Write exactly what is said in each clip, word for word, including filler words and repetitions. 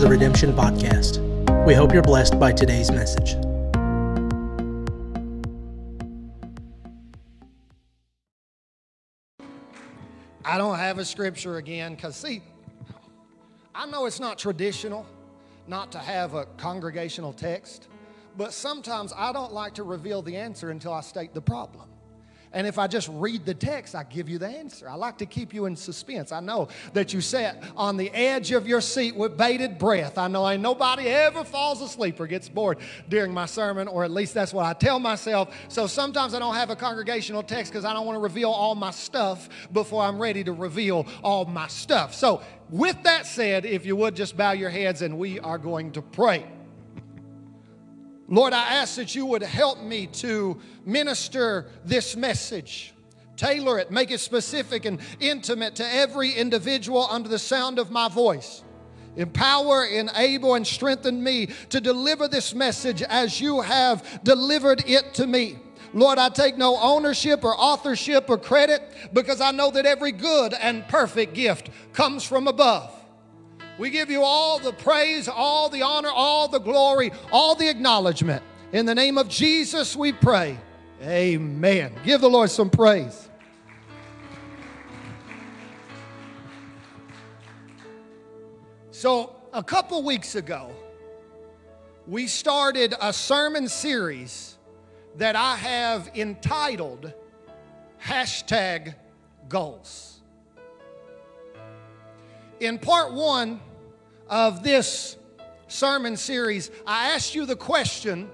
to the Redemption Podcast. We hope you're blessed by today's message. I don't have a scripture again because, see, I know it's not traditional not to have a congregational text, but sometimes I don't like to reveal the answer until I state the problem. And if I just read the text, I give you the answer. I like to keep you in suspense. I know that you sat on the edge of your seat with bated breath. I know ain't nobody ever falls asleep or gets bored during my sermon, or at least that's what I tell myself. So sometimes I don't have a congregational text because I don't want to reveal all my stuff before I'm ready to reveal all my stuff. So with that said, if you would just bow your heads and we are going to pray. Lord, I ask that you would help me to minister this message. Tailor it, make it specific and intimate to every individual under the sound of my voice. Empower, enable, and strengthen me to deliver this message as you have delivered it to me. Lord, I take no ownership or authorship or credit because I know that every good and perfect gift comes from above. We give you all the praise, all the honor, all the glory, all the acknowledgement. In the name of Jesus, we pray. Amen. Give the Lord some praise. So, a couple weeks ago, we started a sermon series that I have entitled Hashtag Goals. In part one of this sermon series, I asked you the question,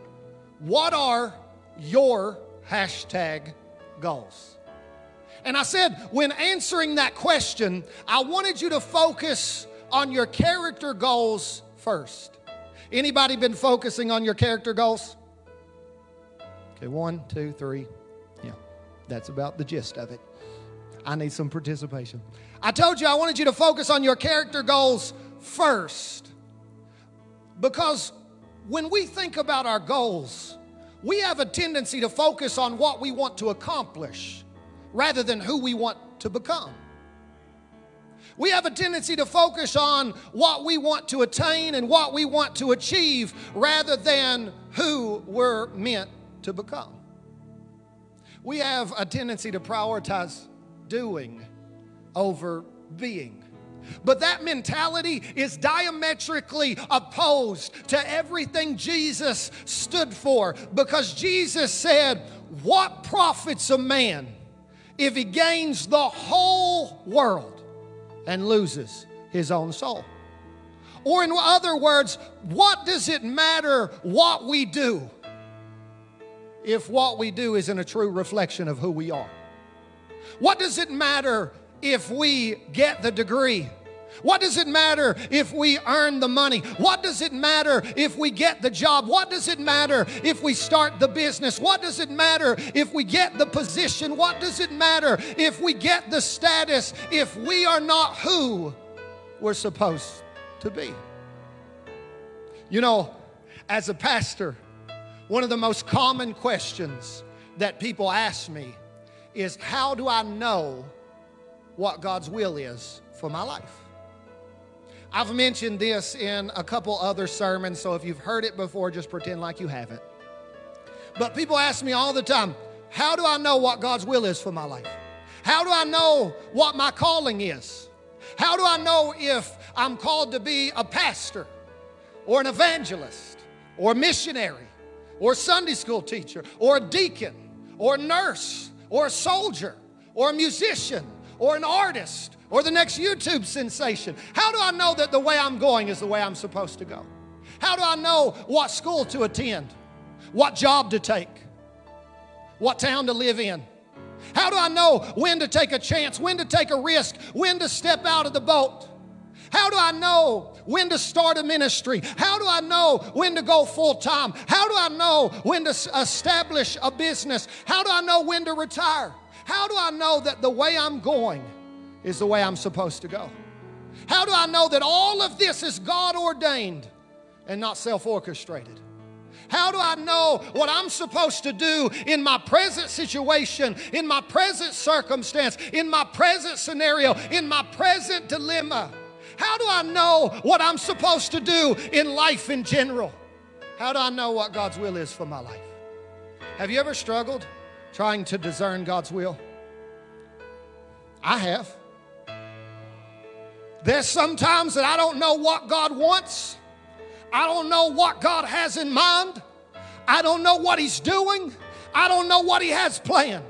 what are your hashtag goals? And I said, when answering that question, I wanted you to focus on your character goals first. Anybody been focusing on your character goals? Okay, one, two, three. Yeah, that's about the gist of it. I need some participation. I told you I wanted you to focus on your character goals first, because when we think about our goals, we have a tendency to focus on what we want to accomplish rather than who we want to become. We have a tendency to focus on what we want to attain and what we want to achieve rather than who we're meant to become. We have a tendency to prioritize doing over being. But that mentality is diametrically opposed to everything Jesus stood for, because Jesus said, what profits a man if he gains the whole world and loses his own soul? Or in other words, what does it matter what we do if what we do isn't a true reflection of who we are? What does it matter if we get the degree? What does it matter if we earn the money? What does it matter if we get the job? What does it matter if we start the business? What does it matter if we get the position? What does it matter if we get the status if we are not who we're supposed to be? You know, as a pastor, one of the most common questions that people ask me is, how do I know what God's will is for my life? I've mentioned this in a couple other sermons, so if you've heard it before, just pretend like you haven't. But people ask me all the time, how do I know what God's will is for my life? How do I know what my calling is? How do I know if I'm called to be a pastor or an evangelist or a missionary or a Sunday school teacher or a deacon or a nurse or a soldier or a musician or an artist, or the next YouTube sensation? How do I know that the way I'm going is the way I'm supposed to go? How do I know what school to attend, what job to take, what town to live in? How do I know when to take a chance, when to take a risk, when to step out of the boat? How do I know when to start a ministry? How do I know when to go full-time? How do I know when to establish a business? How do I know when to retire? How do I know that the way I'm going is the way I'm supposed to go? How do I know that all of this is God-ordained and not self-orchestrated? How do I know what I'm supposed to do in my present situation, in my present circumstance, in my present scenario, in my present dilemma? How do I know what I'm supposed to do in life in general? How do I know what God's will is for my life? Have you ever struggled trying to discern God's will? I have. There's sometimes that I don't know what God wants. I don't know what God has in mind. I don't know what He's doing. I don't know what He has planned.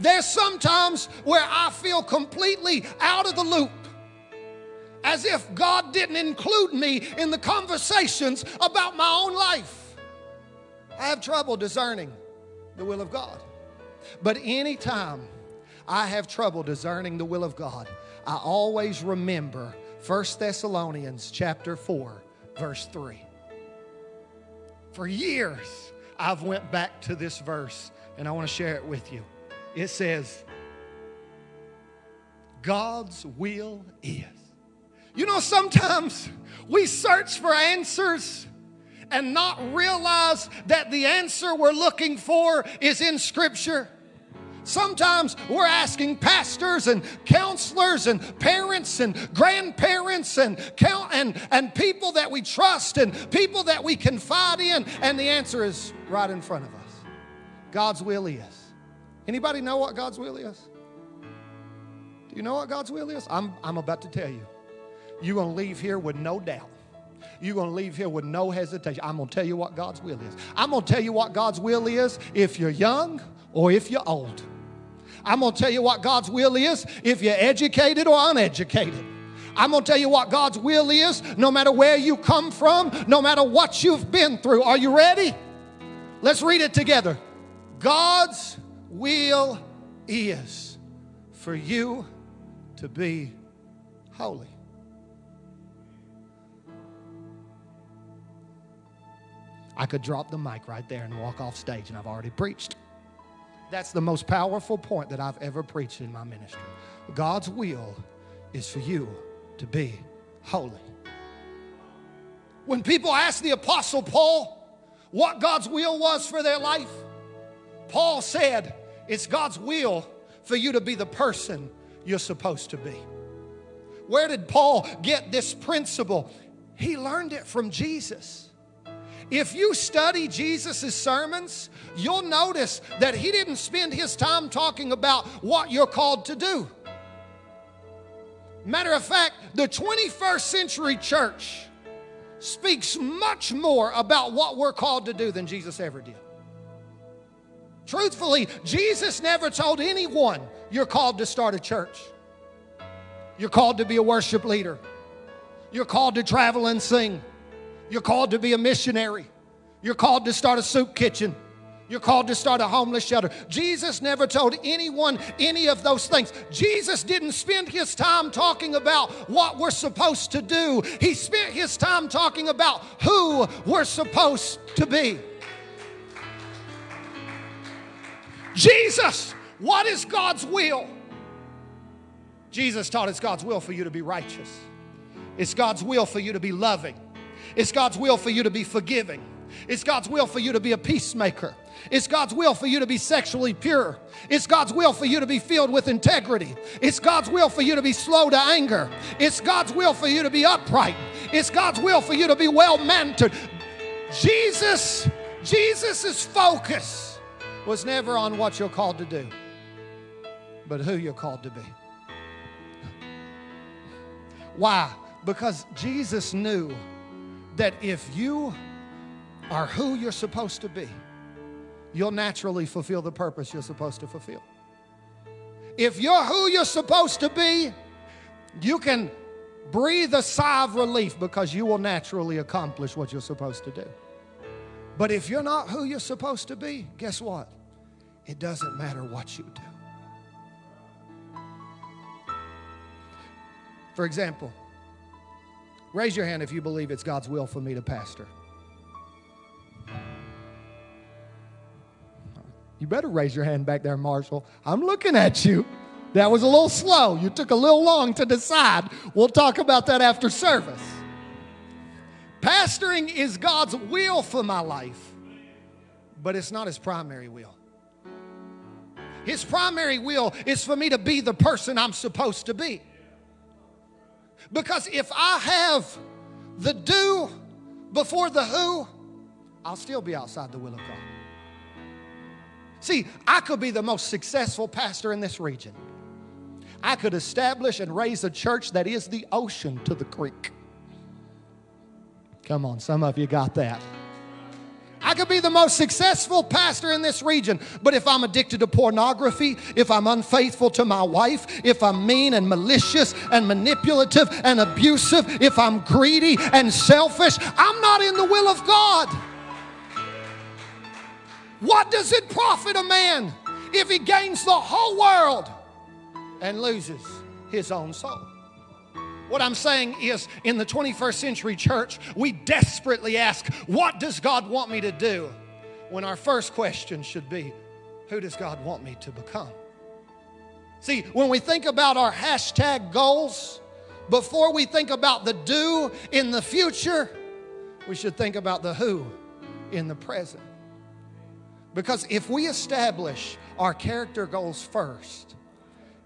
There's sometimes where I feel completely out of the loop, as if God didn't include me in the conversations about my own life. I have trouble discerning the will of God. But anytime I have trouble discerning the will of God, I always remember First Thessalonians chapter four, verse three. For years, I've went back to this verse, and I want to share it with you. It says, God's will is. You know, sometimes we search for answers and not realize that the answer we're looking for is in Scripture. Sometimes we're asking pastors and counselors and parents and grandparents and, and, and people that we trust and people that we confide in, and the answer is right in front of us. God's will is. Anybody know what God's will is? Do you know what God's will is? I'm, I'm about to tell you. You're going to leave here with no doubt. You're going to leave here with no hesitation. I'm going to tell you what God's will is. I'm going to tell you what God's will is if you're young or if you're old. I'm going to tell you what God's will is if you're educated or uneducated. I'm going to tell you what God's will is no matter where you come from, no matter what you've been through. Are you ready? Let's read it together. God's will is for you to be holy. I could drop the mic right there and walk off stage, and I've already preached. That's the most powerful point that I've ever preached in my ministry. God's will is for you to be holy. When people asked the Apostle Paul what God's will was for their life, Paul said, it's God's will for you to be the person you're supposed to be. Where did Paul get this principle? He learned it from Jesus. If you study Jesus' sermons, you'll notice that he didn't spend his time talking about what you're called to do. Matter of fact, the twenty-first century church speaks much more about what we're called to do than Jesus ever did. Truthfully, Jesus never told anyone you're called to start a church. You're called to be a worship leader. You're called to travel and sing. You're called to be a missionary. You're called to start a soup kitchen. You're called to start a homeless shelter. Jesus never told anyone any of those things. Jesus didn't spend his time talking about what we're supposed to do. He spent his time talking about who we're supposed to be. Jesus, what is God's will? Jesus taught it's God's will for you to be righteous. It's God's will for you to be loving. It's God's will for you to be forgiving. It's God's will for you to be a peacemaker. It's God's will for you to be sexually pure. It's God's will for you to be filled with integrity. It's God's will for you to be slow to anger. It's God's will for you to be upright. It's God's will for you to be well-mannered. Jesus, Jesus' focus was never on what you're called to do, but who you're called to be. Why? Because Jesus knew that if you are who you're supposed to be, you'll naturally fulfill the purpose you're supposed to fulfill. If you're who you're supposed to be, you can breathe a sigh of relief because you will naturally accomplish what you're supposed to do. But if you're not who you're supposed to be, guess what? It doesn't matter what you do. For example, raise your hand if you believe it's God's will for me to pastor. You better raise your hand back there, Marshall. I'm looking at you. That was a little slow. You took a little long to decide. We'll talk about that after service. Pastoring is God's will for my life, but it's not His primary will. His primary will is for me to be the person I'm supposed to be. Because if I have the do before the who, I'll still be outside the will of God. See, I could be the most successful pastor in this region. I could establish and raise a church that is the ocean to the creek. Come on, some of you got that. I could be the most successful pastor in this region, but if I'm addicted to pornography, if I'm unfaithful to my wife, if I'm mean and malicious and manipulative and abusive, if I'm greedy and selfish, I'm not in the will of God. What does it profit a man if he gains the whole world and loses his own soul? What I'm saying is, in the twenty-first century church, we desperately ask, what does God want me to do? When our first question should be, who does God want me to become? See, when we think about our hashtag goals, before we think about the do in the future, we should think about the who in the present. Because if we establish our character goals first,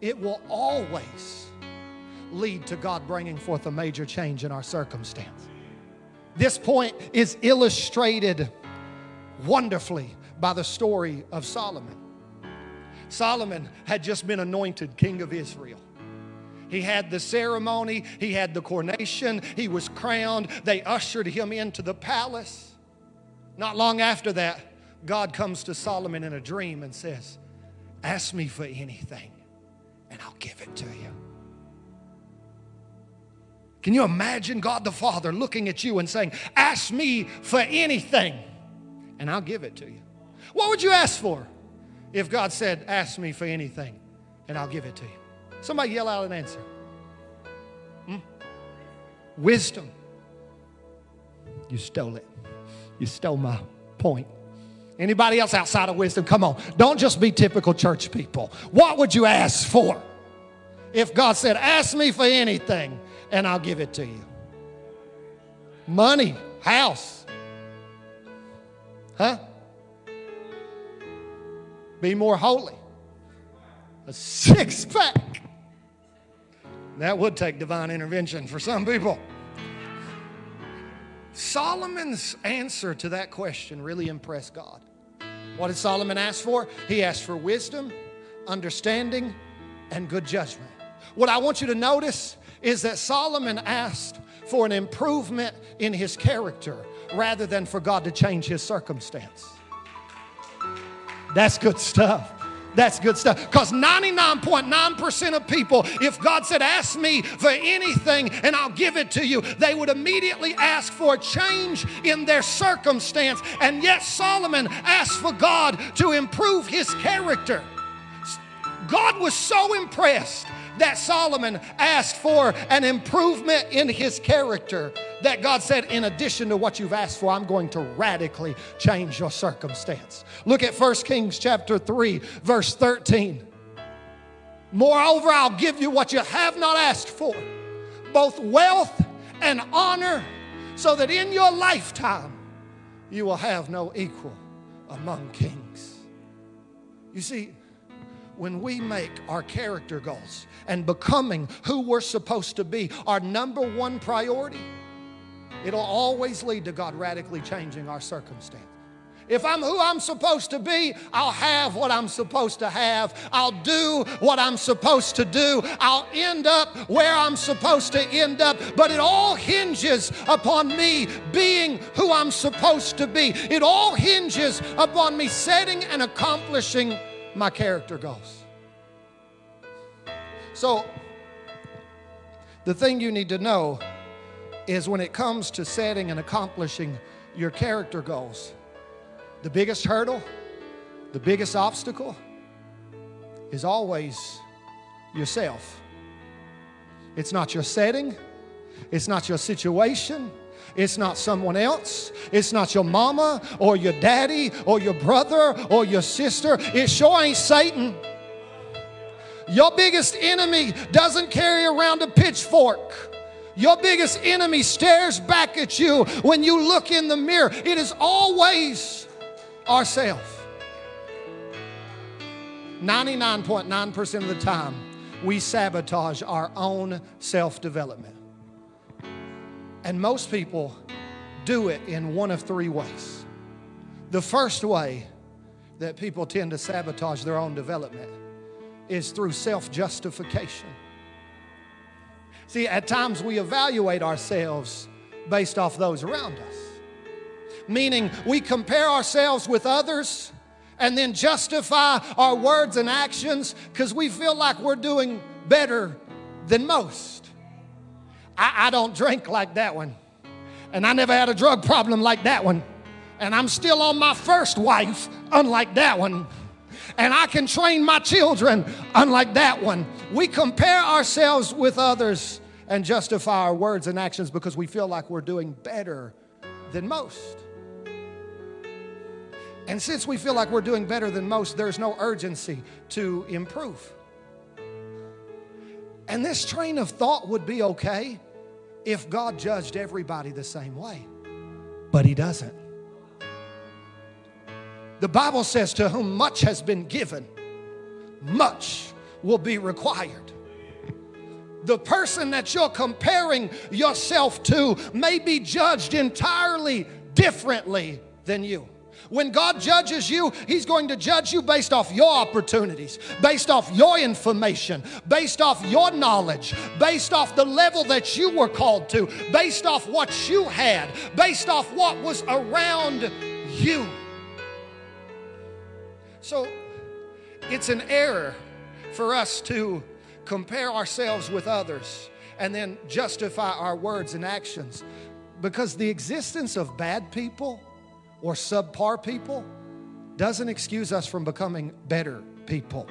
it will always lead to God bringing forth a major change in our circumstance. This point is illustrated wonderfully by the story of Solomon. Solomon had just been anointed king of Israel. He had the ceremony, he had the coronation, he was crowned, they ushered him into the palace. Not long after that, God comes to Solomon in a dream and says, ask me for anything and I'll give it to you. Can you imagine God the Father looking at you and saying, ask me for anything and I'll give it to you? What would you ask for if God said, ask me for anything and I'll give it to you? Somebody yell out an answer. Hmm? Wisdom. You stole it. You stole my point. Anybody else outside of wisdom? Come on. Don't just be typical church people. What would you ask for if God said, ask me for anything and I'll give it to you? Money, house. Huh? Be more holy. A six pack. That would take divine intervention for some people. Solomon's answer to that question really impressed God. What did Solomon ask for? He asked for wisdom, understanding, and good judgment. What I want you to notice is that Solomon asked for an improvement in his character rather than for God to change his circumstance. That's good stuff. That's good stuff. Because ninety-nine point nine percent of people, if God said, ask me for anything and I'll give it to you, they would immediately ask for a change in their circumstance. And yet Solomon asked for God to improve his character. God was so impressed that Solomon asked for an improvement in his character that God said, in addition to what you've asked for, I'm going to radically change your circumstance. Look at First Kings chapter three, verse thirteen. Moreover, I'll give you what you have not asked for, both wealth and honor, so that in your lifetime you will have no equal among kings. You see, when we make our character goals and becoming who we're supposed to be our number one priority, it'll always lead to God radically changing our circumstance. If I'm who I'm supposed to be, I'll have what I'm supposed to have. I'll do what I'm supposed to do. I'll end up where I'm supposed to end up. But it all hinges upon me being who I'm supposed to be. It all hinges upon me setting and accomplishing my character goals. So, the thing you need to know is, when it comes to setting and accomplishing your character goals, the biggest hurdle, the biggest obstacle is always yourself. It's not your setting. It's not your situation. It's not someone else. It's not your mama or your daddy or your brother or your sister. It sure ain't Satan. Your biggest enemy doesn't carry around a pitchfork. Your biggest enemy stares back at you when you look in the mirror. It is always ourselves. ninety-nine point nine percent of the time, we sabotage our own self-development. And most people do it in one of three ways. The first way that people tend to sabotage their own development is through self-justification. See, at times we evaluate ourselves based off those around us. Meaning we compare ourselves with others and then justify our words and actions because we feel like we're doing better than most. I, I don't drink like that one. And I never had a drug problem like that one. And I'm still on my first wife, unlike that one. And I can train my children, unlike that one. We compare ourselves with others and justify our words and actions because we feel like we're doing better than most. And since we feel like we're doing better than most, there's no urgency to improve. And this train of thought would be okay if God judged everybody the same way. But He doesn't. The Bible says, to whom much has been given, much will be required. The person that you're comparing yourself to may be judged entirely differently than you. When God judges you, He's going to judge you based off your opportunities, based off your information, based off your knowledge, based off the level that you were called to, based off what you had, based off what was around you. So it's an error for us to compare ourselves with others and then justify our words and actions, because the existence of bad people or subpar people doesn't excuse us from becoming better people.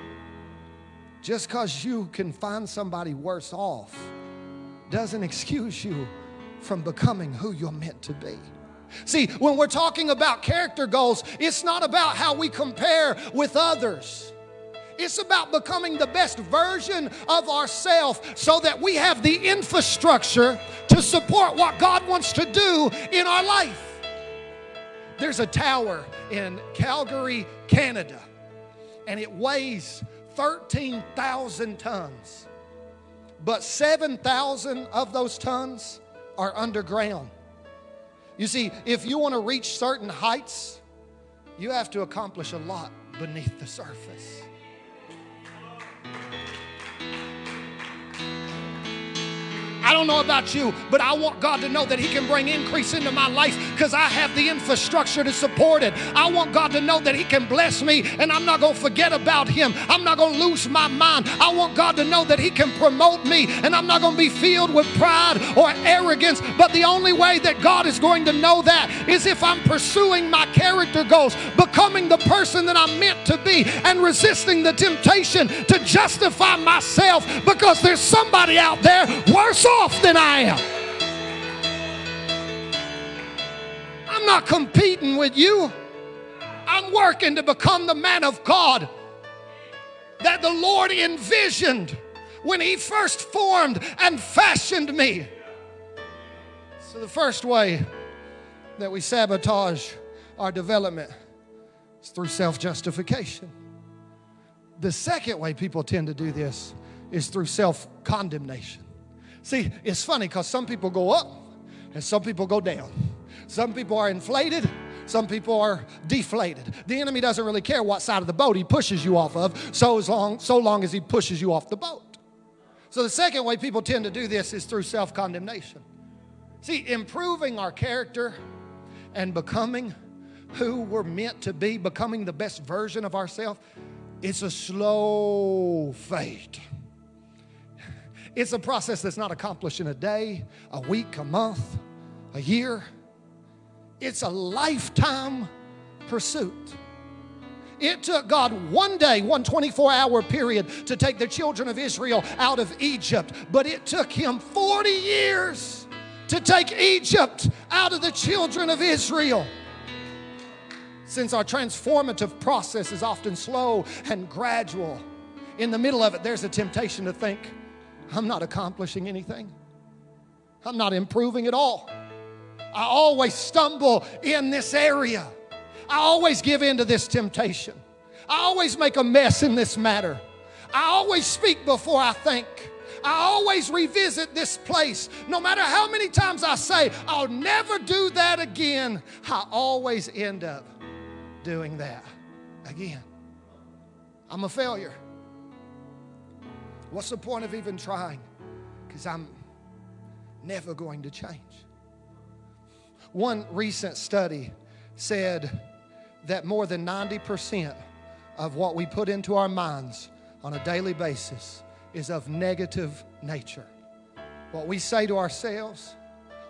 Just because you can find somebody worse off doesn't excuse you from becoming who you're meant to be. See, when we're talking about character goals, it's not about how we compare with others. It's about becoming the best version of ourselves so that we have the infrastructure to support what God wants to do in our life. There's a tower in Calgary, Canada, and it weighs thirteen thousand tons. But seven thousand of those tons are underground. You see, if you want to reach certain heights, you have to accomplish a lot beneath the surface. I don't know about you, but I want God to know that He can bring increase into my life because I have the infrastructure to support it. I want God to know that He can bless me and I'm not going to forget about Him. I'm not going to lose my mind. I want God to know that He can promote me and I'm not going to be filled with pride or arrogance. But the only way that God is going to know that is if I'm pursuing my character goals, becoming the person that I'm meant to be, and resisting the temptation to justify myself because there's somebody out there worse off than I am. I'm not competing with you. I'm working to become the man of God that the Lord envisioned when He first formed and fashioned me. So the first way that we sabotage our development is through self-justification. The second way people tend to do this is through self-condemnation. See, it's funny because some people go up and some people go down. Some people are inflated. Some people are deflated. The enemy doesn't really care what side of the boat he pushes you off of, so as long, so long as he pushes you off the boat. So the second way people tend to do this is through self-condemnation. See, improving our character and becoming who we're meant to be, becoming the best version of ourselves, it's a slow fade. It's a process that's not accomplished in a day, a week, a month, a year. It's a lifetime pursuit. It took God one day, one twenty-four hour period to take the children of Israel out of Egypt, but it took Him forty years to take Egypt out of the children of Israel. Since our transformative process is often slow and gradual, in the middle of it, there's a temptation to think, I'm not accomplishing anything. I'm not improving at all. I always stumble in this area. I always give in to this temptation. I always make a mess in this matter. I always speak before I think. I always revisit this place. No matter how many times I say, I'll never do that again, I always end up doing that again. I'm a failure. What's the point of even trying? Because I'm never going to change. One recent study said that more than ninety percent of what we put into our minds on a daily basis is of negative nature. What we say to ourselves,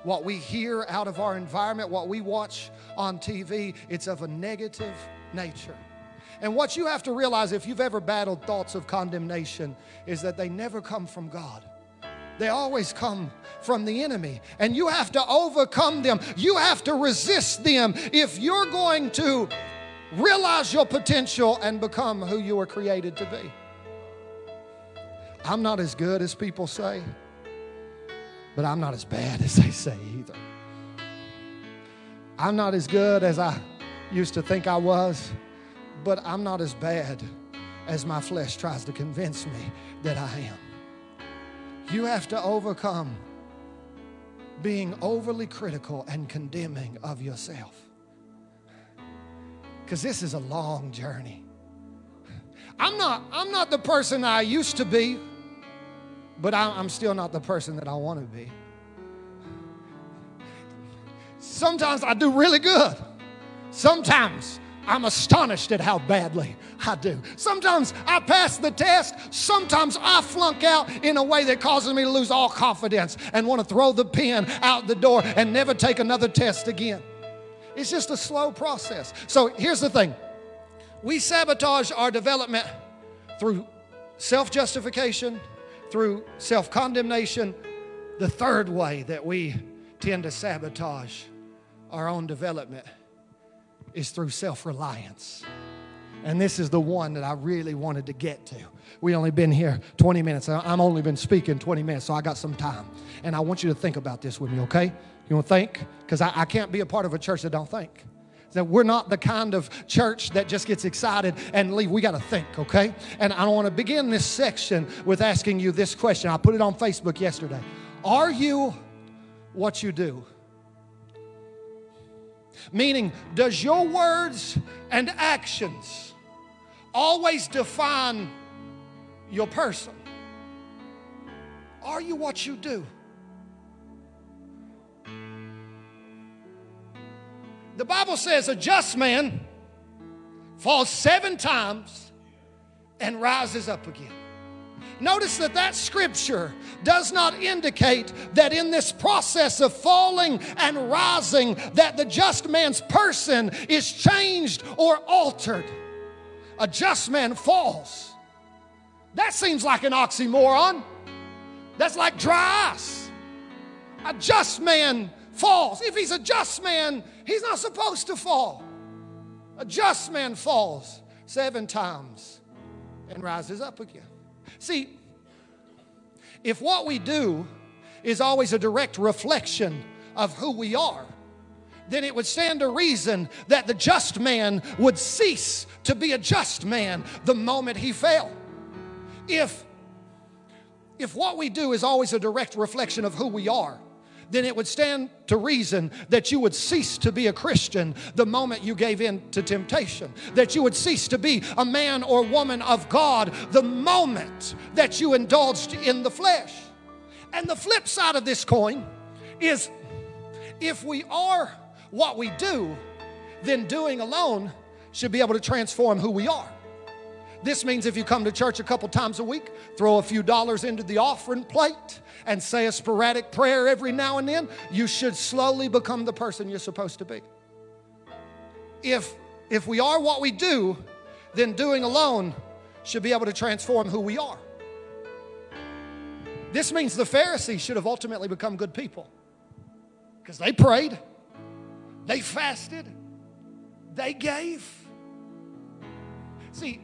what we hear out of our environment, what we watch on T V, it's of a negative nature. And what you have to realize, if you've ever battled thoughts of condemnation, is that they never come from God. They always come from the enemy. And you have to overcome them. You have to resist them if you're going to realize your potential and become who you were created to be. I'm not as good as people say, but I'm not as bad as they say either. I'm not as good as I used to think I was, but I'm not as bad as my flesh tries to convince me that I am. You have to overcome being overly critical and condemning of yourself, because this is a long journey. I'm not, I'm not the person I used to be, but I, I'm still not the person that I want to be. Sometimes I do really good. Sometimes I'm astonished at how badly I do. Sometimes I pass the test. Sometimes I flunk out in a way that causes me to lose all confidence and want to throw the pen out the door and never take another test again. It's just a slow process. So here's the thing. We sabotage our development through self-justification, through self-condemnation. The third way that we tend to sabotage our own development is through self-reliance. And this is the one that I really wanted to get to. We only been here twenty minutes. I've only been speaking twenty minutes, so I got some time. And I want you to think about this with me, okay? You want to think? Because I, I can't be a part of a church that don't think. That we're not the kind of church that just gets excited and leave. We got to think, okay? And I want to begin this section with asking you this question. I put it on Facebook yesterday. Are you what you do? Meaning, does your words and actions always define your person? Are you what you do? The Bible says a just man falls seven times and rises up again. Notice that that scripture does not indicate that in this process of falling and rising that the just man's person is changed or altered. A just man falls. That seems like an oxymoron. That's like dry ice. A just man falls. If he's a just man, he's not supposed to fall. A just man falls seven times and rises up again. See, if what we do is always a direct reflection of who we are, then it would stand to reason that the just man would cease to be a just man the moment he fell. If, if what we do is always a direct reflection of who we are, then it would stand to reason that you would cease to be a Christian the moment you gave in to temptation. That you would cease to be a man or woman of God the moment that you indulged in the flesh. And the flip side of this coin is if we are what we do, then doing alone should be able to transform who we are. This means if you come to church a couple times a week, throw a few dollars into the offering plate, and say a sporadic prayer every now and then, you should slowly become the person you're supposed to be. If, if we are what we do, then doing alone should be able to transform who we are. This means the Pharisees should have ultimately become good people, because they prayed, they fasted, they gave. See,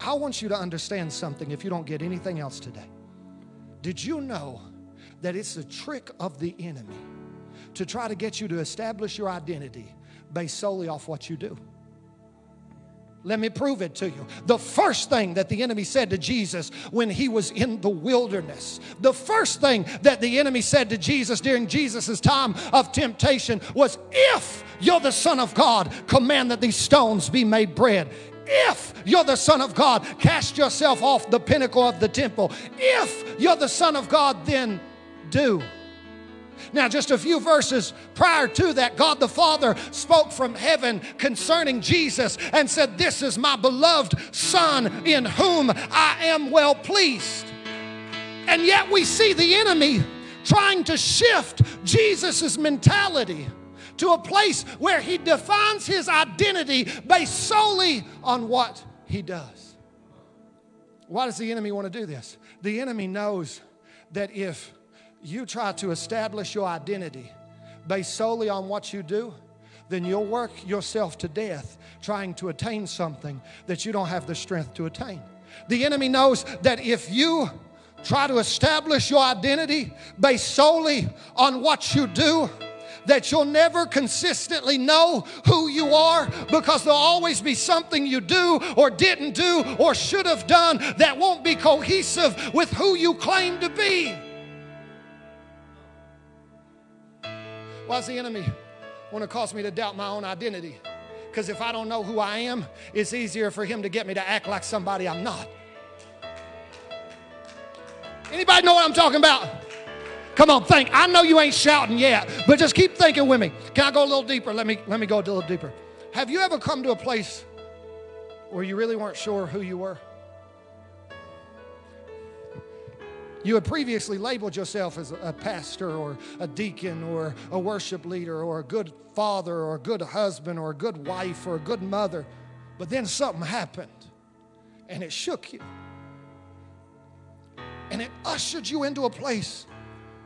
I want you to understand something if you don't get anything else today. Did you know that it's a trick of the enemy to try to get you to establish your identity based solely off what you do? Let me prove it to you. The first thing that the enemy said to Jesus when he was in the wilderness, the first thing that the enemy said to Jesus during Jesus' time of temptation was, if you're the Son of God, command that these stones be made bread. If you're the Son of God, cast yourself off the pinnacle of the temple. If you're the Son of God, then do. Now, just a few verses prior to that, God the Father spoke from heaven concerning Jesus and said, "This is my beloved Son in whom I am well pleased." And yet we see the enemy trying to shift Jesus' mentality to a place where he defines his identity based solely on what he does. Why does the enemy want to do this? The enemy knows that if you try to establish your identity based solely on what you do, then you'll work yourself to death trying to attain something that you don't have the strength to attain. The enemy knows that if you try to establish your identity based solely on what you do, that you'll never consistently know who you are, because there'll always be something you do or didn't do or should have done that won't be cohesive with who you claim to be. Why does the enemy want to cause me to doubt my own identity? Because if I don't know who I am, it's easier for him to get me to act like somebody I'm not. Anybody know what I'm talking about? Come on, think. I know you ain't shouting yet, but just keep thinking with me. Can I go a little deeper? Let me, let me go a little deeper. Have you ever come to a place where you really weren't sure who you were? You had previously labeled yourself as a pastor or a deacon or a worship leader or a good father or a good husband or a good wife or a good mother, but then something happened and it shook you. And it ushered you into a place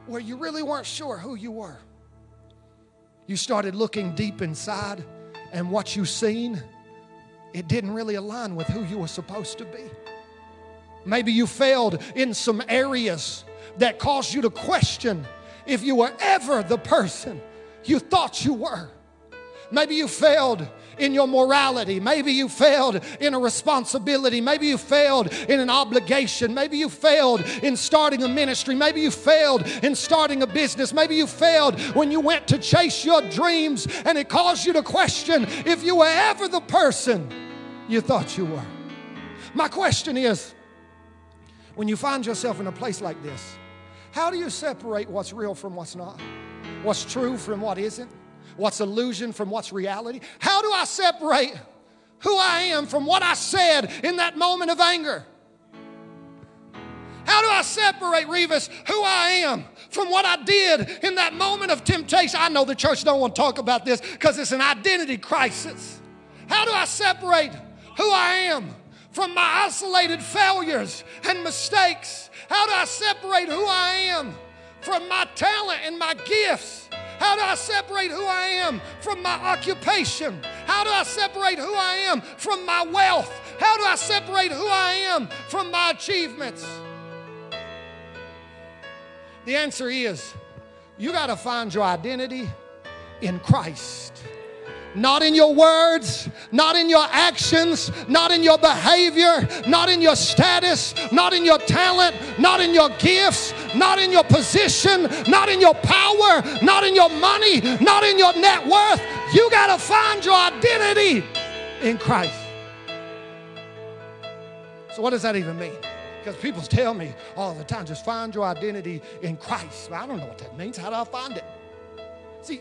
where you really weren't sure who you were. You started looking deep inside, and what you seen, it didn't really align with who you were supposed to be. Maybe you failed in some areas that caused you to question if you were ever the person you thought you were. Maybe you failed in your morality. Maybe you failed in a responsibility. Maybe you failed in an obligation. Maybe you failed in starting a ministry. Maybe you failed in starting a business. Maybe you failed when you went to chase your dreams, and it caused you to question if you were ever the person you thought you were. My question is, when you find yourself in a place like this, how do you separate what's real from what's not? What's true from what isn't? What's illusion from what's reality? How do I separate who I am from what I said in that moment of anger? How do I separate, Revis, who I am from what I did in that moment of temptation? I know the church don't want to talk about this because it's an identity crisis. How do I separate who I am from my isolated failures and mistakes? How do I separate who I am from my talent and my gifts? How do I separate who I am from my occupation? How do I separate who I am from my wealth? How do I separate who I am from my achievements? The answer is, you got to find your identity in Christ. Not in your words, not in your actions, not in your behavior, not in your status, not in your talent, not in your gifts, not in your position, not in your power, not in your money, not in your net worth. You got to find your identity in Christ. So what does that even mean? Because people tell me all the time, just find your identity in Christ. Well, I don't know what that means. How do I find it? See,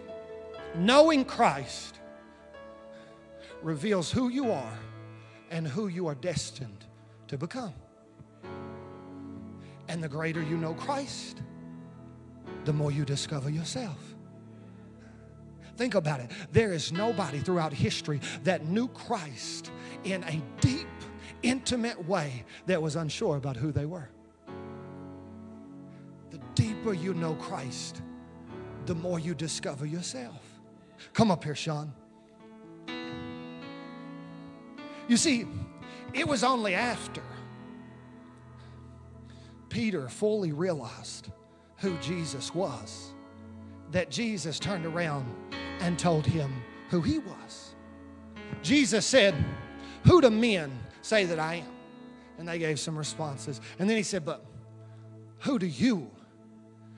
knowing Christ reveals who you are and who you are destined to become. And the greater you know Christ, the more you discover yourself. Think about it. There is nobody throughout history that knew Christ in a deep, intimate way that was unsure about who they were. The deeper you know Christ, the more you discover yourself. Come up here, Sean. You see, it was only after Peter fully realized who Jesus was that Jesus turned around and told him who he was. Jesus said, Who do men say that I am? And they gave some responses. And then he said, but who do you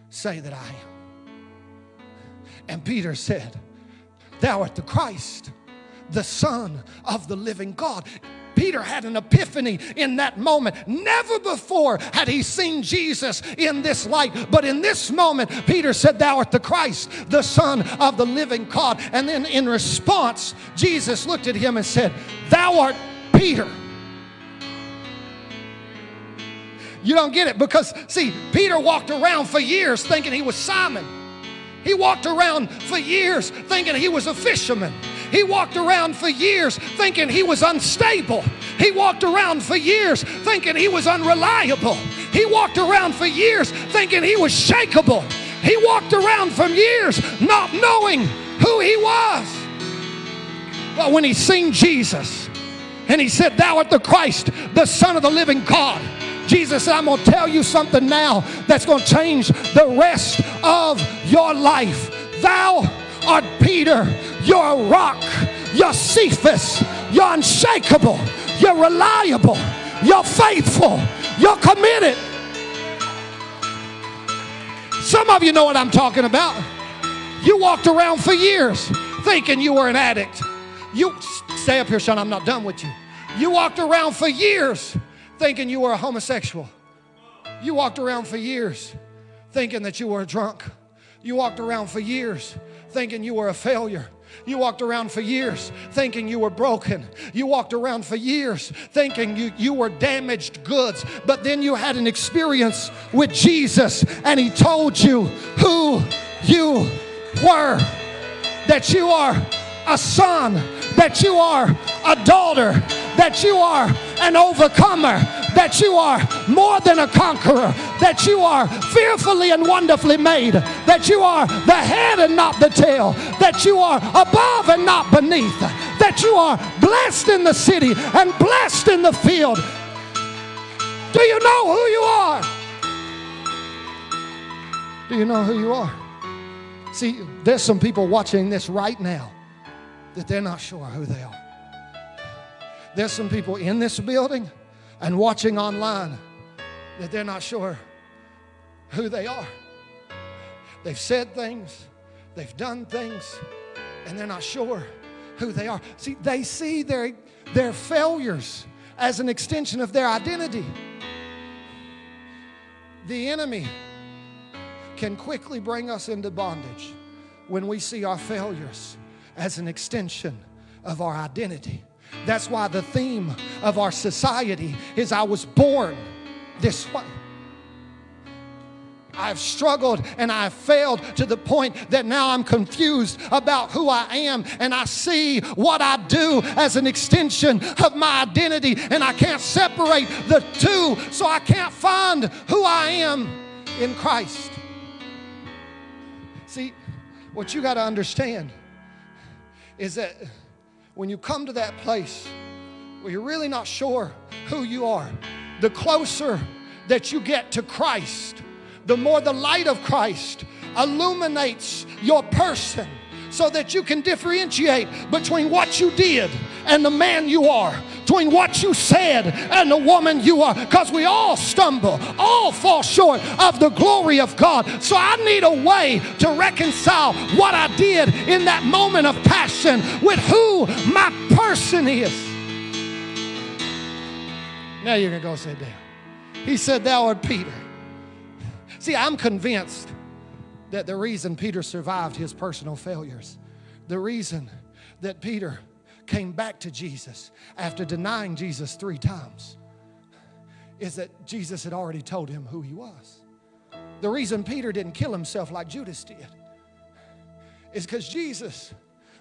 say that I am? And Peter said, thou art the Christ, the Son of the living God. Peter had an epiphany in that moment. Never before had he seen Jesus in this light. But in this moment, Peter said, thou art the Christ, the Son of the living God. And then in response, Jesus looked at him and said, thou art Peter. You don't get it because, see, Peter walked around for years thinking he was Simon. He walked around for years thinking he was a fisherman. He walked around for years thinking he was unstable. He walked around for years thinking he was unreliable. He walked around for years thinking he was shakeable. He walked around for years not knowing who he was. But when he seen Jesus and he said, thou art the Christ, the Son of the living God, Jesus said, I'm going to tell you something now that's going to change the rest of your life. Thou art Peter, you're a rock, you're Cephas, you're unshakable, you're reliable, you're faithful, you're committed. Some of you know what I'm talking about. You walked around for years thinking you were an addict. You, stay up here, son, I'm not done with you. You walked around for years thinking you were a homosexual. You walked around for years thinking that you were a drunk. You walked around for years thinking you were a failure. You walked around for years thinking you were broken. You walked around for years thinking you, you were damaged goods. But then you had an experience with Jesus and he told you who you were. That you are a son. That you are a daughter. That you are an overcomer. That you are more than a conqueror. That you are fearfully and wonderfully made. That you are the head and not the tail. That you are above and not beneath. That you are blessed in the city and blessed in the field. Do you know who you are? Do you know who you are? See, there's some people watching this right now that they're not sure who they are. There's some people in this building and watching online that they're not sure who they are. They've said things, they've done things, and they're not sure who they are. See, they see their, their failures as an extension of their identity. The enemy can quickly bring us into bondage when we see our failures as an extension of our identity. That's why the theme of our society is I was born this way. I've struggled and I've failed to the point that now I'm confused about who I am, and I see what I do as an extension of my identity, and I can't separate the two, so I can't find who I am in Christ. See, what you got to understand is that when you come to that place where you're really not sure who you are, the closer that you get to Christ, the more the light of Christ illuminates your person so that you can differentiate between what you did and the man you are, between what you said and the woman you are, because we all stumble, all fall short of the glory of God. So I need a way to reconcile what I did in that moment of passion with who my person is. Now you're going to go sit down. He said, thou art Peter. See, I'm convinced that the reason Peter survived his personal failures, the reason that Peter came back to Jesus after denying Jesus three times, is that Jesus had already told him who he was. The reason Peter didn't kill himself like Judas did is because Jesus,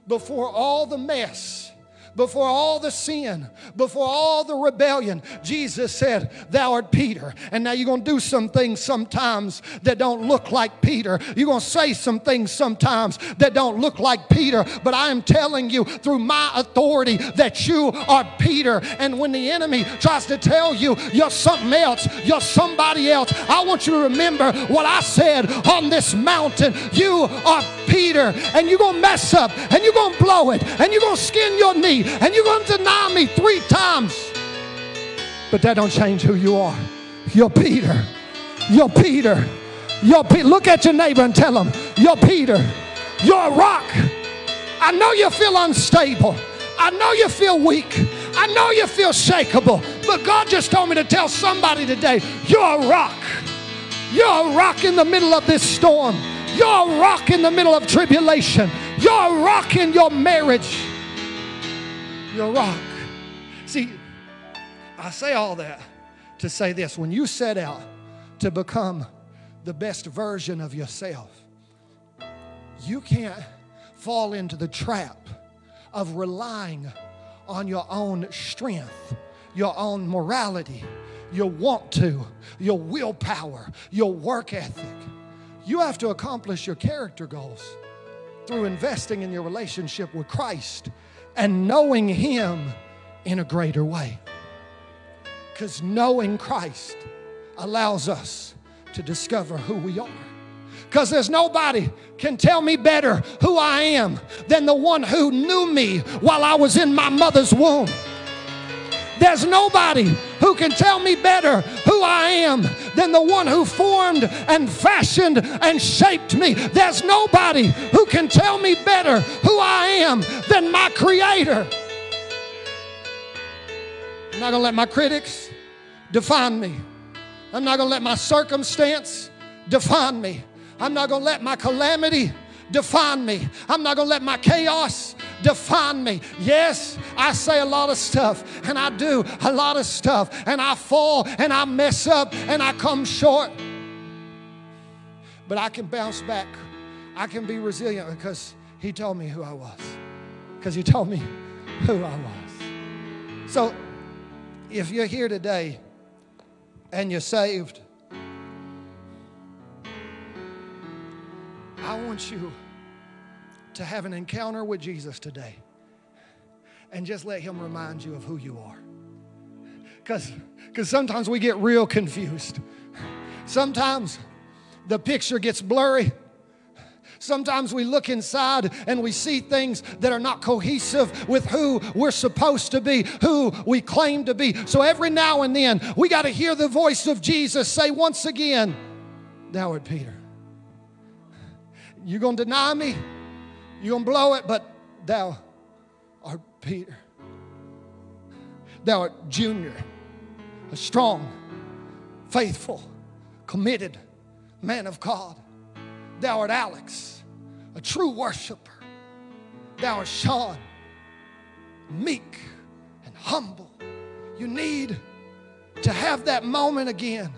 before all the mess, before all the sin, before all the rebellion, Jesus said, thou art Peter. And now you're going to do some things sometimes that don't look like Peter. You're going to say some things sometimes that don't look like Peter. But I am telling you through my authority that you are Peter. And when the enemy tries to tell you you're something else, you're somebody else, I want you to remember what I said on this mountain. You are Peter. Peter, and you're going to mess up, and you're going to blow it, and you're going to skin your knee, and you're going to deny me three times. But that don't change who you are. You're Peter. You're Peter. You're Peter. Look at your neighbor and tell him, you're Peter. You're a rock. I know you feel unstable. I know you feel weak. I know you feel shakeable. But God just told me to tell somebody today, you're a rock. You're a rock in the middle of this storm. You're a rock in the middle of tribulation. You're a rock in your marriage. You're a rock. See, I say all that to say this. When you set out to become the best version of yourself, you can't fall into the trap of relying on your own strength, your own morality, your want to, your willpower, your work ethic. You have to accomplish your character goals through investing in your relationship with Christ and knowing Him in a greater way. Because knowing Christ allows us to discover who we are. Because there's nobody can tell me better who I am than the one who knew me while I was in my mother's womb. There's nobody who can tell me better who I am than the one who formed and fashioned and shaped me. There's nobody who can tell me better who I am than my Creator. I'm not going to let my critics define me. I'm not going to let my circumstance define me. I'm not going to let my calamity define me. I'm not going to let my chaos define me. Yes, I say a lot of stuff, and I do a lot of stuff, and I fall, and I mess up, and I come short. But I can bounce back. I can be resilient because He told me who I was. Because He told me who I was. So if you're here today and you're saved, I want you to have an encounter with Jesus today and just let Him remind you of who you are. Because because sometimes we get real confused. Sometimes the picture gets blurry. Sometimes we look inside and we see things that are not cohesive with who we're supposed to be, who we claim to be. So every now and then, we got to hear the voice of Jesus say once again, thou art Peter. You're going to deny me, you're going to blow it, but thou art Peter. Thou art Junior, a strong, faithful, committed man of God. Thou art Alex, a true worshiper. Thou art Sean, meek and humble. You need to have that moment again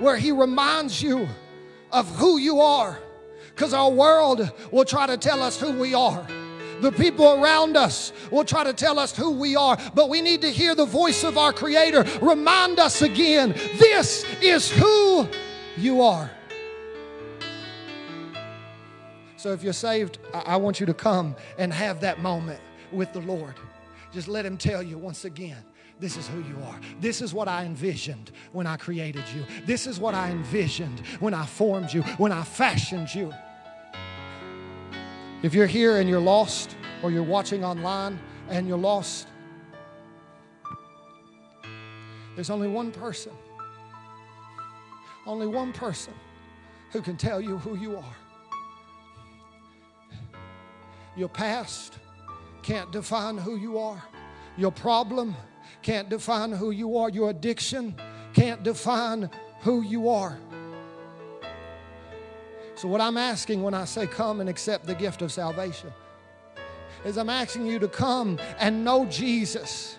where He reminds you of who you are. Because our world will try to tell us who we are. The people around us will try to tell us who we are. But we need to hear the voice of our Creator remind us again, this is who you are. So if you're saved, I want you to come and have that moment with the Lord. Just let Him tell you once again, this is who you are. This is what I envisioned when I created you. This is what I envisioned when I formed you, when I fashioned you. If you're here and you're lost, or you're watching online and you're lost, there's only one person, only one person who can tell you who you are. Your past can't define who you are. Your problem can't define who you are. Your addiction can't define who you are. So what I'm asking when I say come and accept the gift of salvation is I'm asking you to come and know Jesus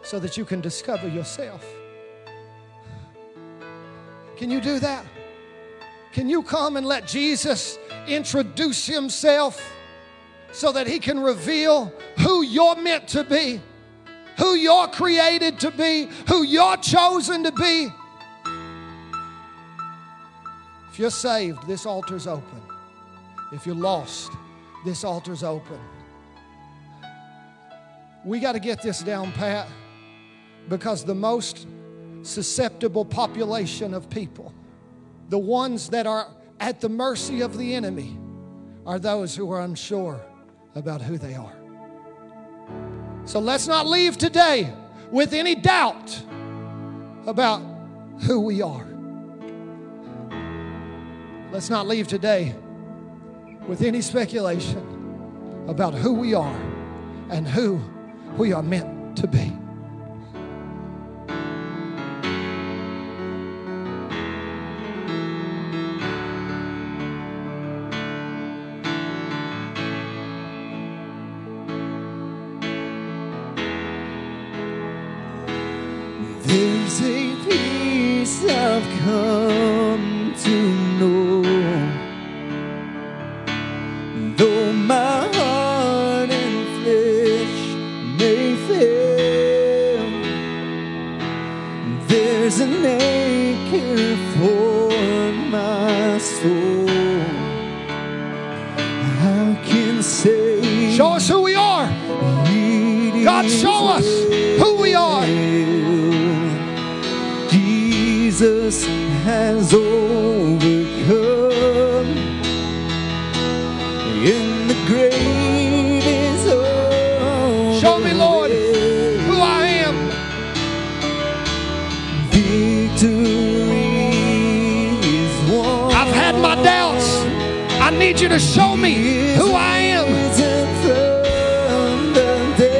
so that you can discover yourself. Can you do that? Can you come and let Jesus introduce Himself so that He can reveal who you're meant to be, who you're created to be, who you're chosen to be? If you're saved, this altar's open. If you're lost, this altar's open. We got to get this down pat, because the most susceptible population of people, the ones that are at the mercy of the enemy, are those who are unsure about who they are. So let's not leave today with any doubt about who we are. Let's not leave today with any speculation about who we are and who we are meant to be. There's a peace I've come to know, though my heart and flesh may fail, there's an anchor for my soul. I can say, show us who we are. God, show us who we are. Jesus has overcome, in the grave is over. Show me, Lord, who I am. Victory is won. I've had my doubts. I need you to show me who I am.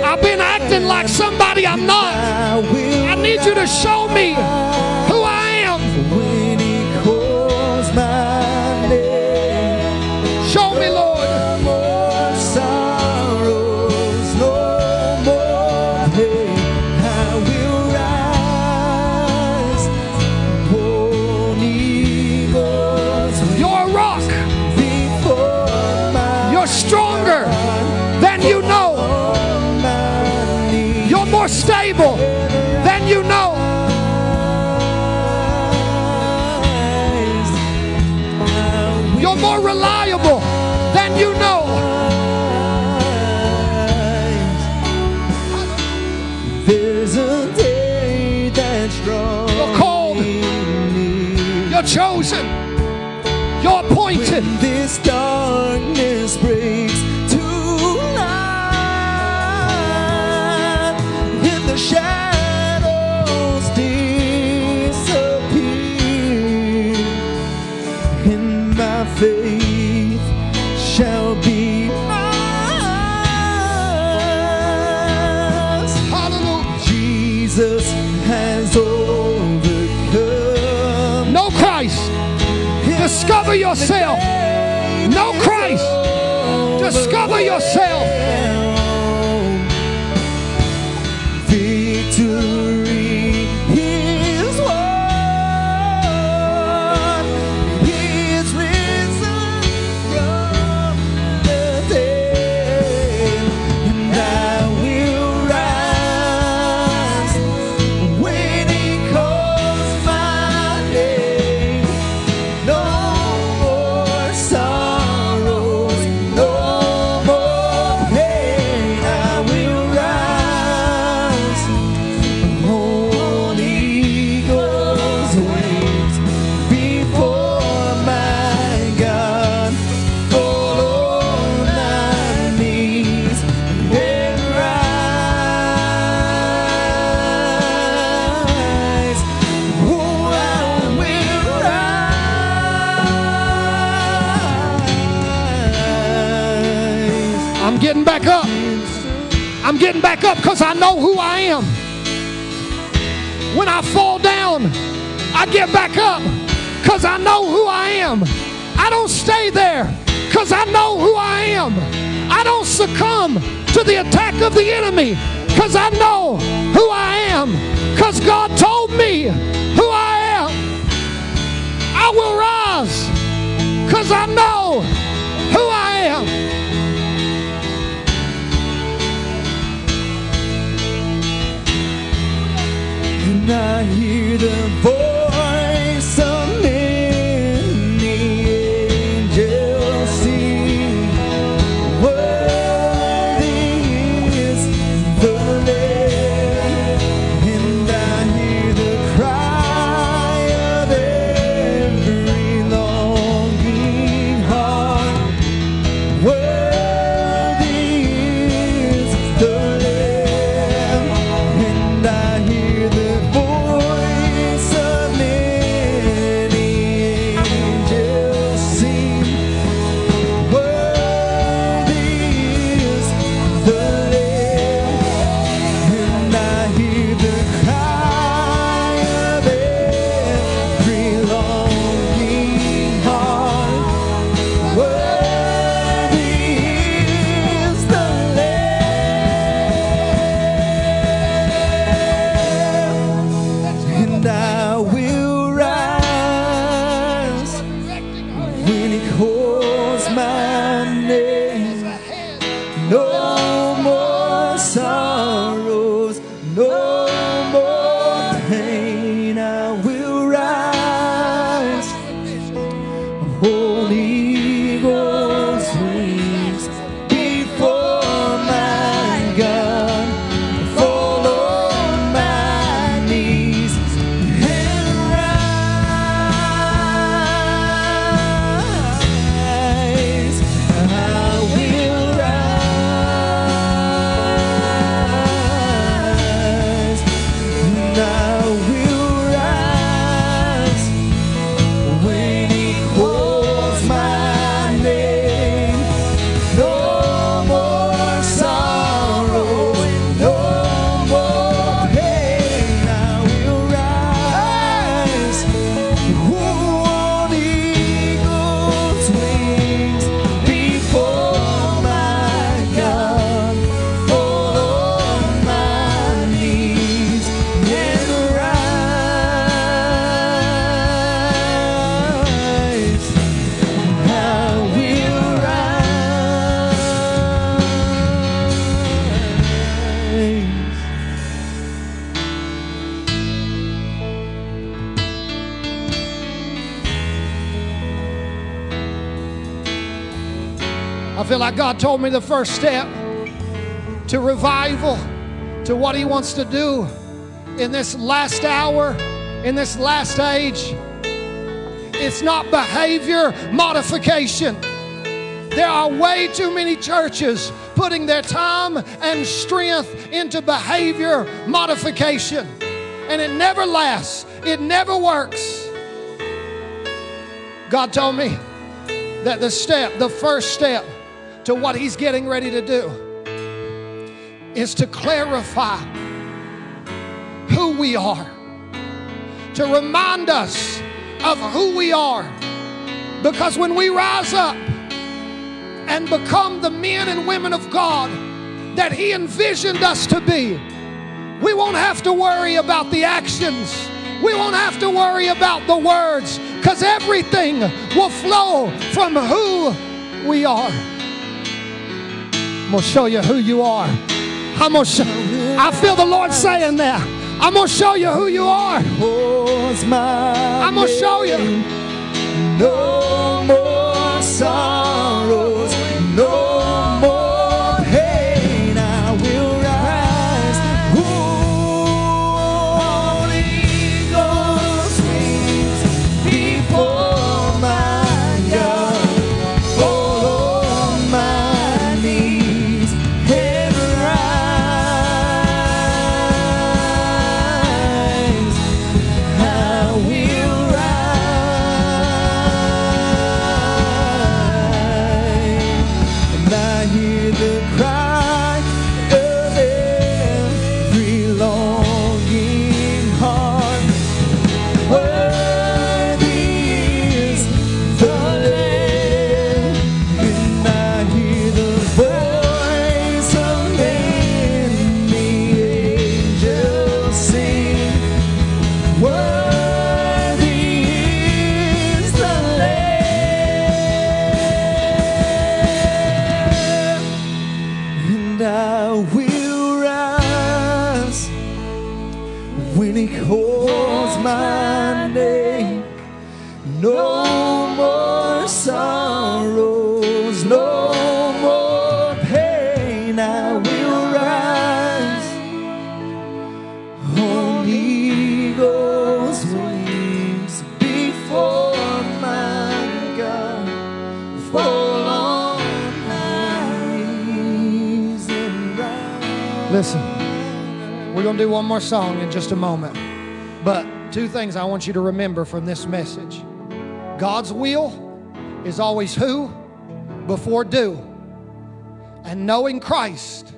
I've been acting like somebody I'm not. I need you to show me. Stable than you know. You're more reliable than you know. There's a day that's wrong. You're called, you're chosen, you're appointed. When this darkness breaks shall be ours. Hallelujah. Jesus has overcome. Know Christ. Discover yourself. Know Christ. Discover yourself. Victory is won. He's risen from the dead, and I will rise when He calls my name. No more sorrows, no more pain. I will rise. On eagle's wings before my God, fall on my knees and rise. Oh, I will rise. I'm getting back up. I'm getting back up because I know who I am. When I fall down, I get back up because I know who I am. I don't stay there because I know who I am. I don't succumb to the attack of the enemy because I know who I am, because God told me who I am. I will rise because I know who I am. And I hear the voice of many angels sing, worthy is the Lamb. And I hear the cry of every longing heart, I feel like God told me the first step to revival, to what He wants to do in this last hour, in this last age. It's not behavior modification. There are way too many churches putting their time and strength into behavior modification. And it never lasts. It never works. God told me that the step, the first step to what He's getting ready to do is to clarify who we are, to remind us of who we are. Because when we rise up and become the men and women of God that He envisioned us to be, we won't have to worry about the actions. We won't have to worry about the words, because everything will flow from who we are. I'm going to show you who you are. I'm gonna show, I feel the Lord saying that. I'm going to show you who you are. I'm going to show you. No more sorrows, no do one more song in just a moment, but two things I want you to remember from this message. God's will is always who before do, and knowing Christ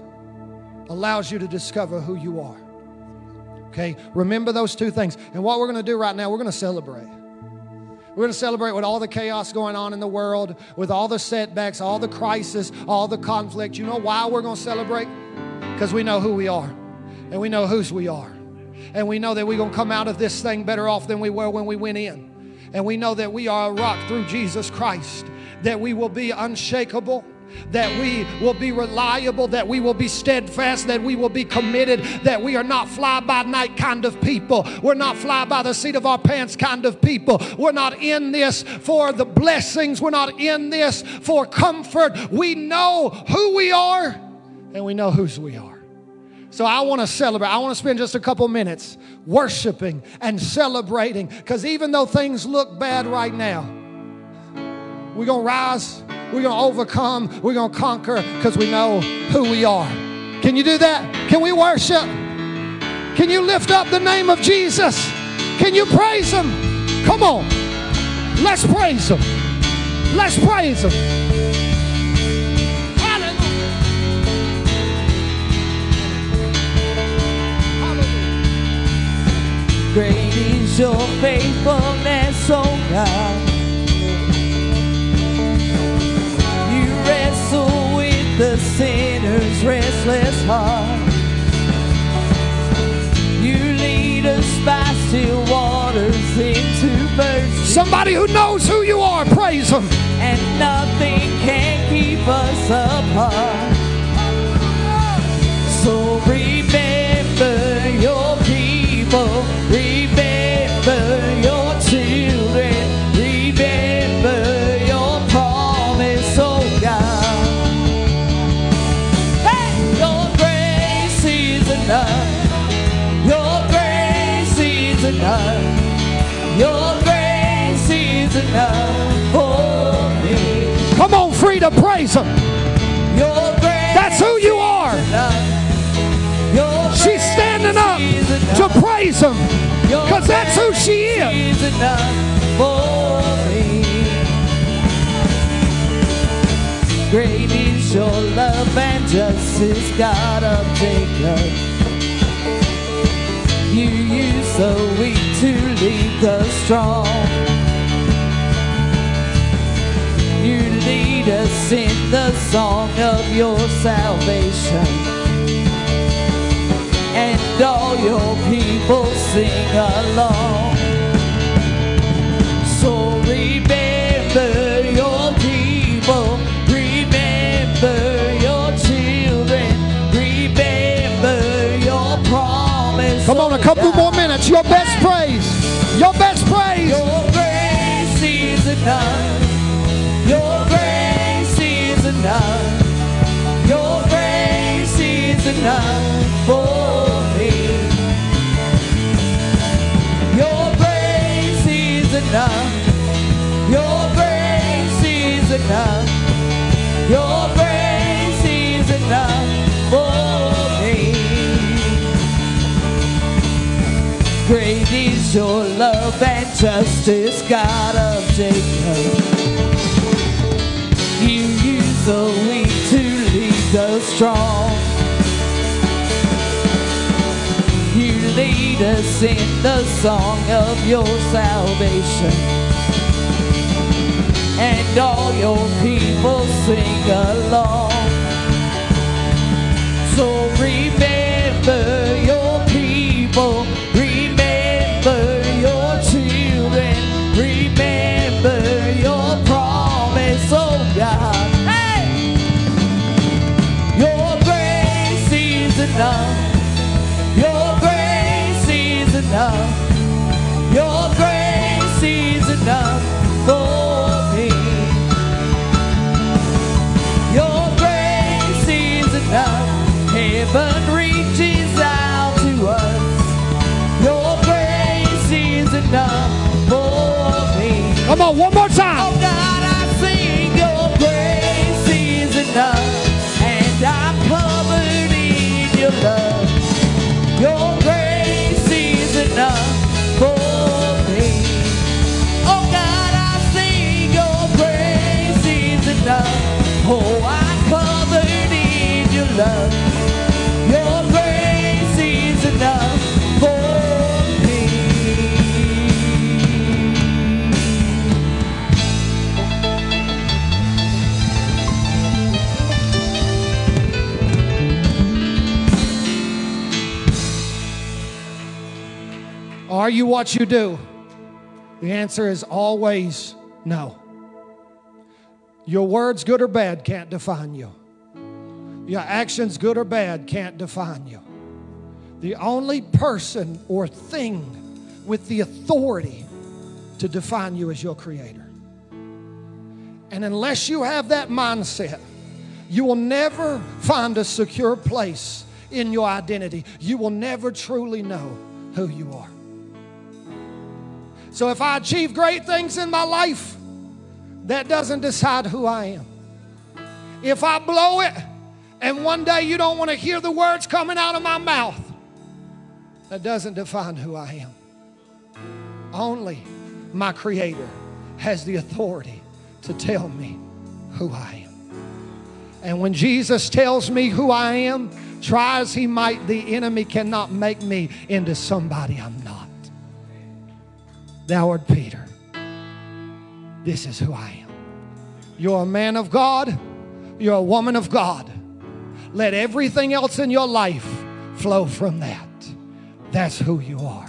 allows you to discover who you are. Okay, remember those two things. And what we're going to do right now, we're going to celebrate. We're going to celebrate with all the chaos going on in the world, with all the setbacks, all the crisis, all the conflict. You know why we're going to celebrate? Because we know who we are. And we know whose we are. And we know that we're going to come out of this thing better off than we were when we went in. And we know that we are a rock through Jesus Christ, that we will be unshakable, that we will be reliable, that we will be steadfast, that we will be committed, that we are not fly-by-night kind of people. We're not fly-by-the-seat-of-our-pants kind of people. We're not in this for the blessings. We're not in this for comfort. We know who we are, and we know whose we are. So I want to celebrate. I want to spend just a couple minutes worshiping and celebrating, because even though things look bad right now, we're going to rise, we're going to overcome, we're going to conquer, because we know who we are. Can you do that? Can we worship? Can you lift up the name of Jesus? Can you praise Him? Come on. Let's praise Him. Let's praise Him. Great is your faithfulness, oh God. You wrestle with the sinner's restless heart. You lead us by still waters into mercy. Somebody who knows who you are, praise Him. And nothing can keep us apart. So remember your people. Remember your children, remember your promise, oh God. enough. Your grace is enough for me. Come on, free to praise Him. Your grace. That's who you are. Your She's standing up to praise Him because that's who she is. Is enough for me. Great is your love and justice, God of Jacob. You use the weak to lead the strong. You lead us in the song of your salvation. And all your people sing along. So remember your people. Remember your children. Remember your promise. Come on, a couple more minutes. Your best praise. Your best praise. Your grace is enough. Your grace is enough. Your grace is enough for me. Your grace is enough. Your grace is enough. Your grace is enough for me. Great is your love and justice, God of Jacob. You use the weak to lead the strong. You lead us in the song of your salvation. And all your people sing along. So remember your people. Your grace is enough. Your grace is enough for me. Your grace is enough. Heaven reaches out to us. Your grace is enough for me. Come on, one more time. Oh God, I sing your grace is enough, and I'm covered. Your love, your grace is enough for me. Oh God, I sing your grace is enough. Oh, I'm covered in your love. Your grace is enough for me. Are you what you do? The answer is always no. Your words, good or bad, can't define you. Your actions, good or bad, can't define you. The only person or thing with the authority to define you is your Creator. And unless you have that mindset, you will never find a secure place in your identity. You will never truly know who you are. So if I achieve great things in my life, that doesn't decide who I am. If I blow it and one day you don't want to hear the words coming out of my mouth, that doesn't define who I am. Only my Creator has the authority to tell me who I am. And when Jesus tells me who I am, try as he might, the enemy cannot make me into somebody I'm not. Thou art Peter. This is who I am. You're a man of God. You're a woman of God. Let everything else in your life flow from that. That's who you are.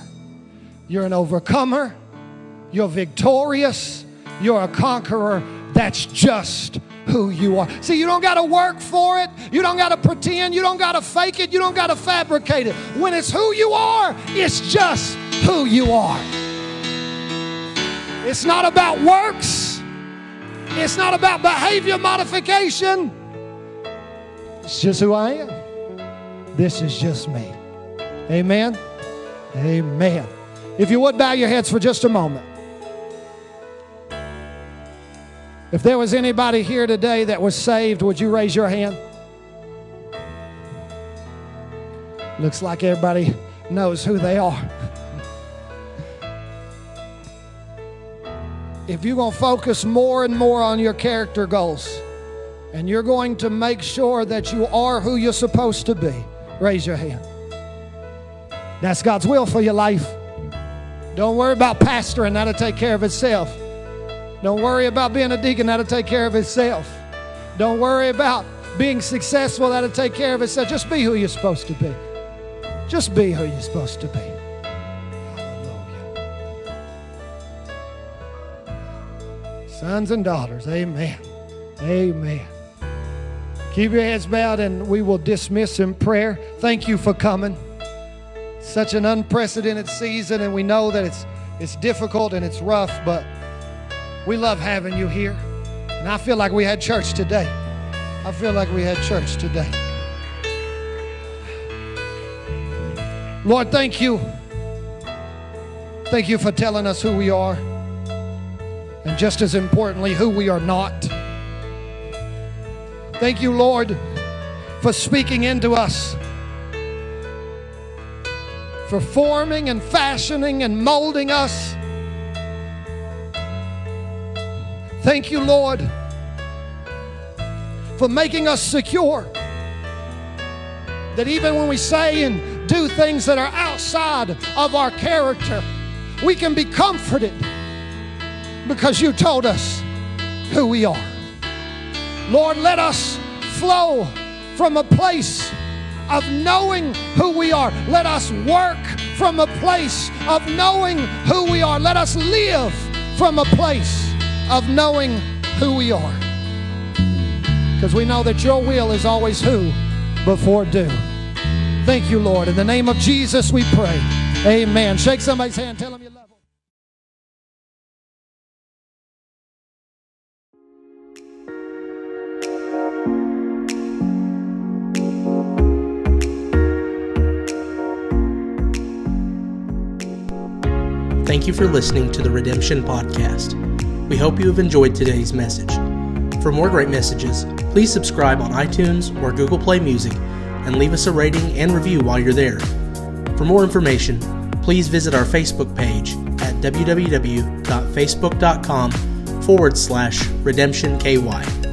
You're an overcomer. You're victorious. You're a conqueror. That's just who you are. See, you don't got to work for it. You don't got to pretend. You don't got to fake it. You don't got to fabricate it. When it's who you are, it's just who you are. It's not about works. It's not about behavior modification. It's just who I am. This is just me. Amen. Amen. If you would bow your heads for just a moment. If there was anybody here today that was saved, would you raise your hand? Looks like everybody knows who they are. If you're going to focus more and more on your character goals, and you're going to make sure that you are who you're supposed to be, raise your hand. That's God's will for your life. Don't worry about pastoring. That'll take care of itself. Don't worry about being a deacon. That'll take care of itself. Don't worry about being successful. That'll take care of itself. Just be who you're supposed to be. Just be who you're supposed to be. Sons and daughters, amen, amen. Keep your heads bowed and we will dismiss in prayer. Thank you for coming. It's such an unprecedented season, and we know that it's, it's difficult and it's rough, but we love having you here. And I feel like we had church today. I feel like we had church today. Lord, thank you. Thank you for telling us who we are. And just as importantly, who we are not. Thank you, Lord, for speaking into us, for forming and fashioning and molding us. Thank you, Lord, for making us secure, that even when we say and do things that are outside of our character, we can be comforted, because you told us who we are. Lord, let us flow from a place of knowing who we are. Let us work from a place of knowing who we are. Let us live from a place of knowing who we are. Because we know that your will is always who before do. Thank you, Lord. In the name of Jesus, we pray. Amen. Shake somebody's hand. Tell them you love them. Thank you for listening to the Redemption Podcast. We hope you have enjoyed today's message. For more great messages, please subscribe on iTunes or Google Play Music and leave us a rating and review while you're there. For more information, please visit our Facebook page at w w w dot facebook dot com forward slash redemption k y.